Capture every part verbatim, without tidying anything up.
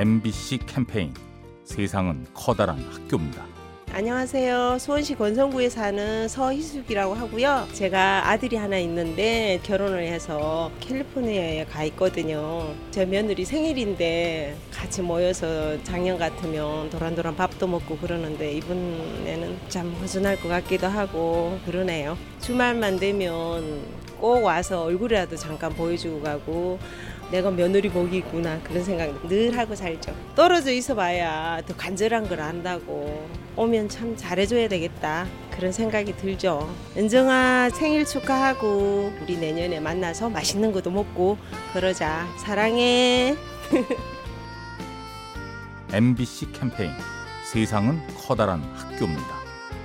엠비씨 캠페인 세상은 커다란 학교입니다. 안녕하세요. 수원시 권성구에 사는 서희숙이라고 하고요. 제가 아들이 하나 있는데 결혼을 해서 캘리포니아에 가 있거든요. 제 며느리 생일인데 같이 모여서 작년 같으면 도란도란 밥도 먹고 그러는데 이번에는 참 허전할 것 같기도 하고 그러네요. 주말만 되면 꼭 와서 얼굴이라도 잠깐 보여주고 가고 내가 며느리 복이구나 그런 생각 늘 하고 살죠. 떨어져 있어봐야 더 간절한 걸 안다고 오면 참 잘해줘야 되겠다 그런 생각이 들죠. 은정아 생일 축하하고 우리 내년에 만나서 맛있는 것도 먹고 그러자. 사랑해. 엠비씨 캠페인 세상은 커다란 학교입니다.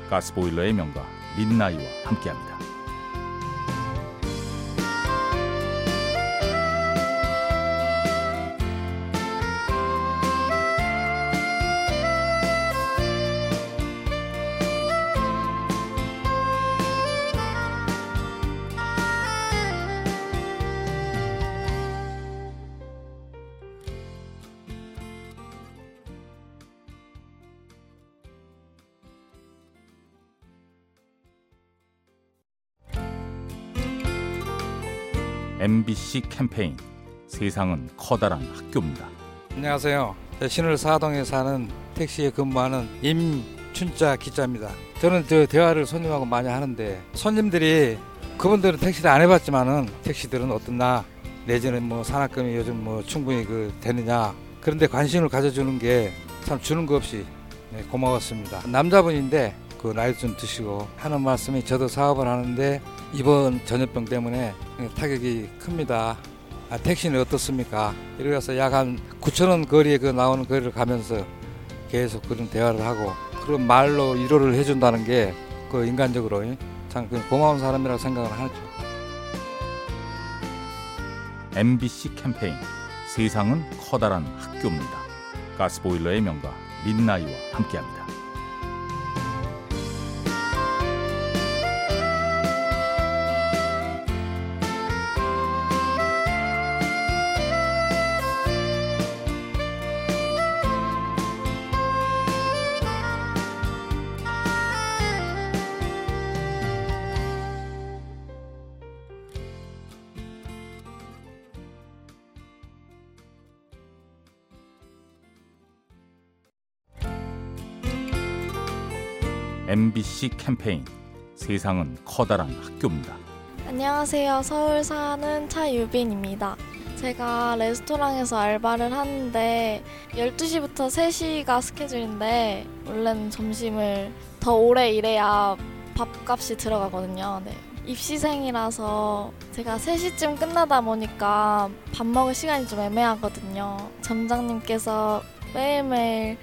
가스보일러의 명가 민나이와 함께합니다. 엠비씨 캠페인 세상은 커다란 학교입니다. 안녕하세요. 신월 사동에 사는 택시에 근무하는 임춘자 기자입니다. 저는 저 대화를 손님하고 많이 하는데 손님들이 그분들은 택시를 안 해봤지만은 택시들은 어떻나 내지는 뭐 산학금이 요즘 뭐 충분히 그 되느냐 그런데 관심을 가져주는 게 참 주는 거 없이 네, 고마웠습니다. 남자분인데 그 나이 좀 드시고 하는 말씀이 저도 사업을 하는데 이번 전염병 때문에 타격이 큽니다. 아, 택시는 어떻습니까? 이래서 약 한 구천 원 거리에 그 나오는 거리를 가면서 계속 그런 대화를 하고 그런 말로 위로를 해준다는 게 그 인간적으로 참 고마운 사람이라고 생각을 하죠. 엠비씨 캠페인 세상은 커다란 학교입니다. 가스보일러의 명가 민나이와 함께합니다. 엠비씨 캠페인 세상은 커다란 학교입니다. 안녕하세요. 서울 사는 차유빈입니다. 제가 레스토랑에서 알바를 하는데 열두 시부터 세 시가 스케줄인데 원래는 점심을 더 오래 일해야 밥값이 들어가거든요. 네. 입시생이라서 제가 세 시쯤 끝나다 보니까 밥 먹을 시간이 좀 애매하거든요. 점장님께서 매일매일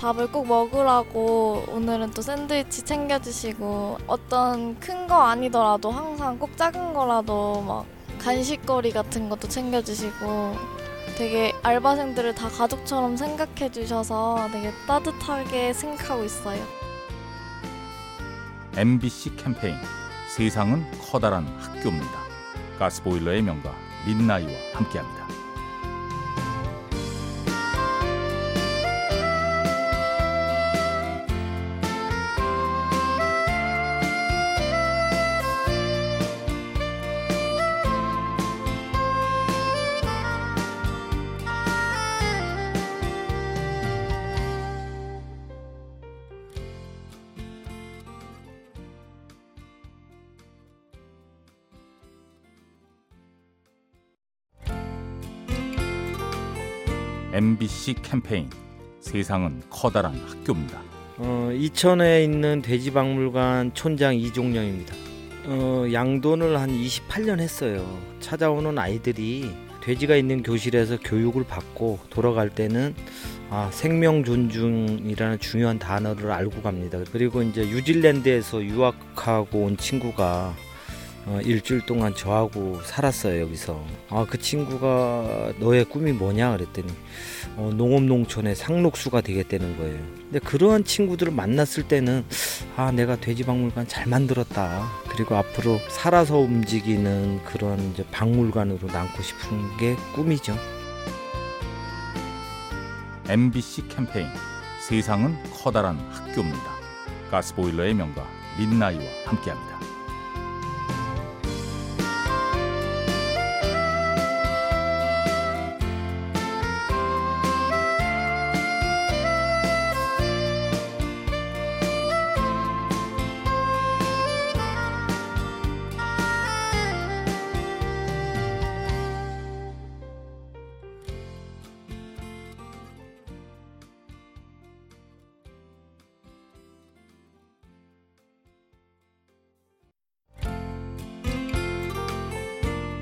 밥을 꼭 먹으라고 오늘은 또 샌드위치 챙겨주시고 어떤 큰 거 아니더라도 항상 꼭 작은 거라도 막 간식거리 같은 것도 챙겨주시고 되게 알바생들을 다 가족처럼 생각해 주셔서 되게 따뜻하게 생각하고 있어요. 엠비씨 캠페인 세상은 커다란 학교입니다. 가스보일러의 명가 민나이와 함께합니다. 엠비씨 캠페인 세상은 커다란 학교입니다. 어, 이천에 있는 돼지박물관 촌장 이종령입니다. 어, 양돈을 한 이십팔 년 했어요. 찾아오는 아이들이 돼지가 있는 교실에서 교육을 받고 돌아갈 때는 아, 생명 존중이라는 중요한 단어를 알고 갑니다. 그리고 이제 뉴질랜드에서 유학하고 온 친구가 어, 일주일 동안 저하고 살았어요. 여기서 아, 그 친구가 너의 꿈이 뭐냐 그랬더니 어, 농업농촌의 상록수가 되겠다는 거예요. 근데 그러한 친구들을 만났을 때는 아, 내가 돼지박물관 잘 만들었다. 그리고 앞으로 살아서 움직이는 그런 이제 박물관으로 남고 싶은 게 꿈이죠. 엠비씨 캠페인 세상은 커다란 학교입니다. 가스보일러의 명가 민나이와 함께합니다.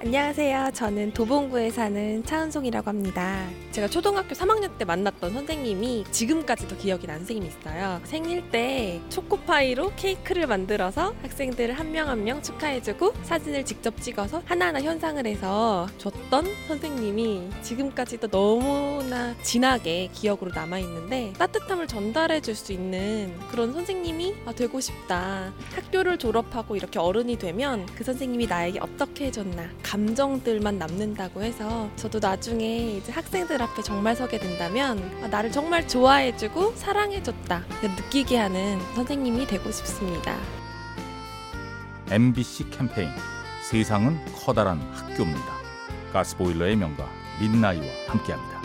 안녕하세요. 저는 도봉구에 사는 차은송이라고 합니다. 제가 초등학교 삼 학년 때 만났던 선생님이 지금까지도 기억이 나는 선생님이 있어요. 생일 때 초코파이로 케이크를 만들어서 학생들을 한 명 한 명 축하해주고 사진을 직접 찍어서 하나하나 현상을 해서 줬던 선생님이 지금까지도 너무나 진하게 기억으로 남아있는데, 따뜻함을 전달해줄 수 있는 그런 선생님이 아, 되고 싶다. 학교를 졸업하고 이렇게 어른이 되면 그 선생님이 나에게 어떻게 해줬나, 감정들만 남는다고 해서 저도 나중에 이제 학생들 앞에 정말 서게 된다면 나를 정말 좋아해주고 사랑해줬다 느끼게 하는 선생님이 되고 싶습니다. 엠비씨 캠페인 세상은 커다란 학교입니다. 가스보일러의 명가 민나이와 함께합니다.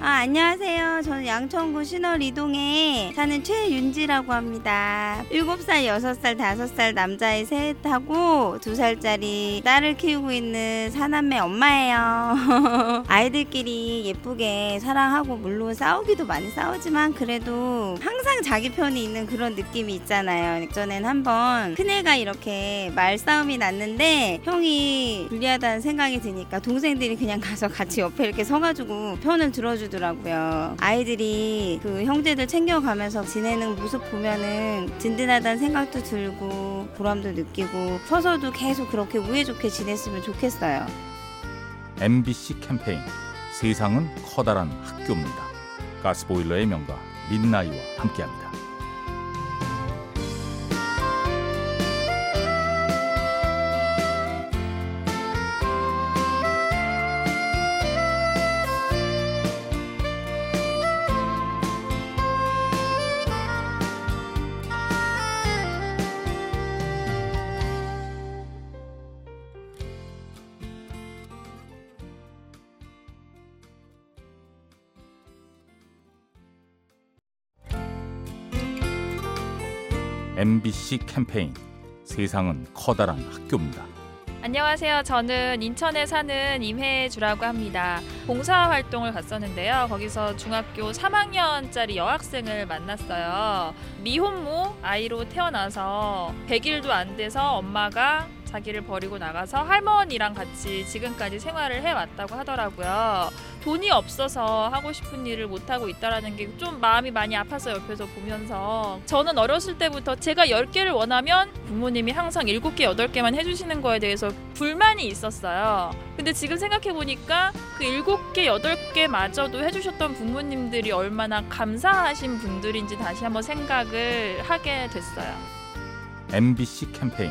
아, 안녕하세요. 저는 양천구 신월이동에 사는 최윤지라고 합니다. 일곱 살, 여섯 살, 다섯 살 남자애 셋하고 두 살짜리 딸을 키우고 있는 사남매 엄마예요. 아이들끼리 예쁘게 사랑하고, 물론 싸우기도 많이 싸우지만 그래도 항상 자기 편이 있는 그런 느낌이 있잖아요. 예전엔 한번 큰애가 이렇게 말싸움이 났는데 형이 불리하다는 생각이 드니까 동생들이 그냥 가서 같이 옆에 이렇게 서가지고 편을 들어주고 더라고요. 아이들이 그 형제들 챙겨가면서 지내는 모습 보면은 든든하다는 생각도 들고 보람도 느끼고, 서서도 계속 그렇게 우애 좋게 지냈으면 좋겠어요. 엠비씨 캠페인 세상은 커다란 학교입니다. 가스보일러의 명가 민나이와 함께합니다. 엠비씨 캠페인 세상은 커다란 학교입니다. 안녕하세요. 저는 인천에 사는 임혜주라고 합니다. 봉사활동을 갔었는데요. 거기서 중학교 삼 학년짜리 여학생을 만났어요. 미혼모 아이로 태어나서 백 일도 안 돼서 엄마가 자기를 버리고 나가서 할머니랑 같이 지금까지 생활을 해왔다고 하더라고요. 돈이 없어서 하고 싶은 일을 못하고 있다는 게 좀 마음이 많이 아파서 옆에서 보면서, 저는 어렸을 때부터 제가 열 개를 원하면 부모님이 항상 일곱 개, 여덟 개만 해주시는 거에 대해서 불만이 있었어요. 근데 지금 생각해보니까 그 일곱 개, 여덟 개마저도 해주셨던 부모님들이 얼마나 감사하신 분들인지 다시 한번 생각을 하게 됐어요. 엠비씨 캠페인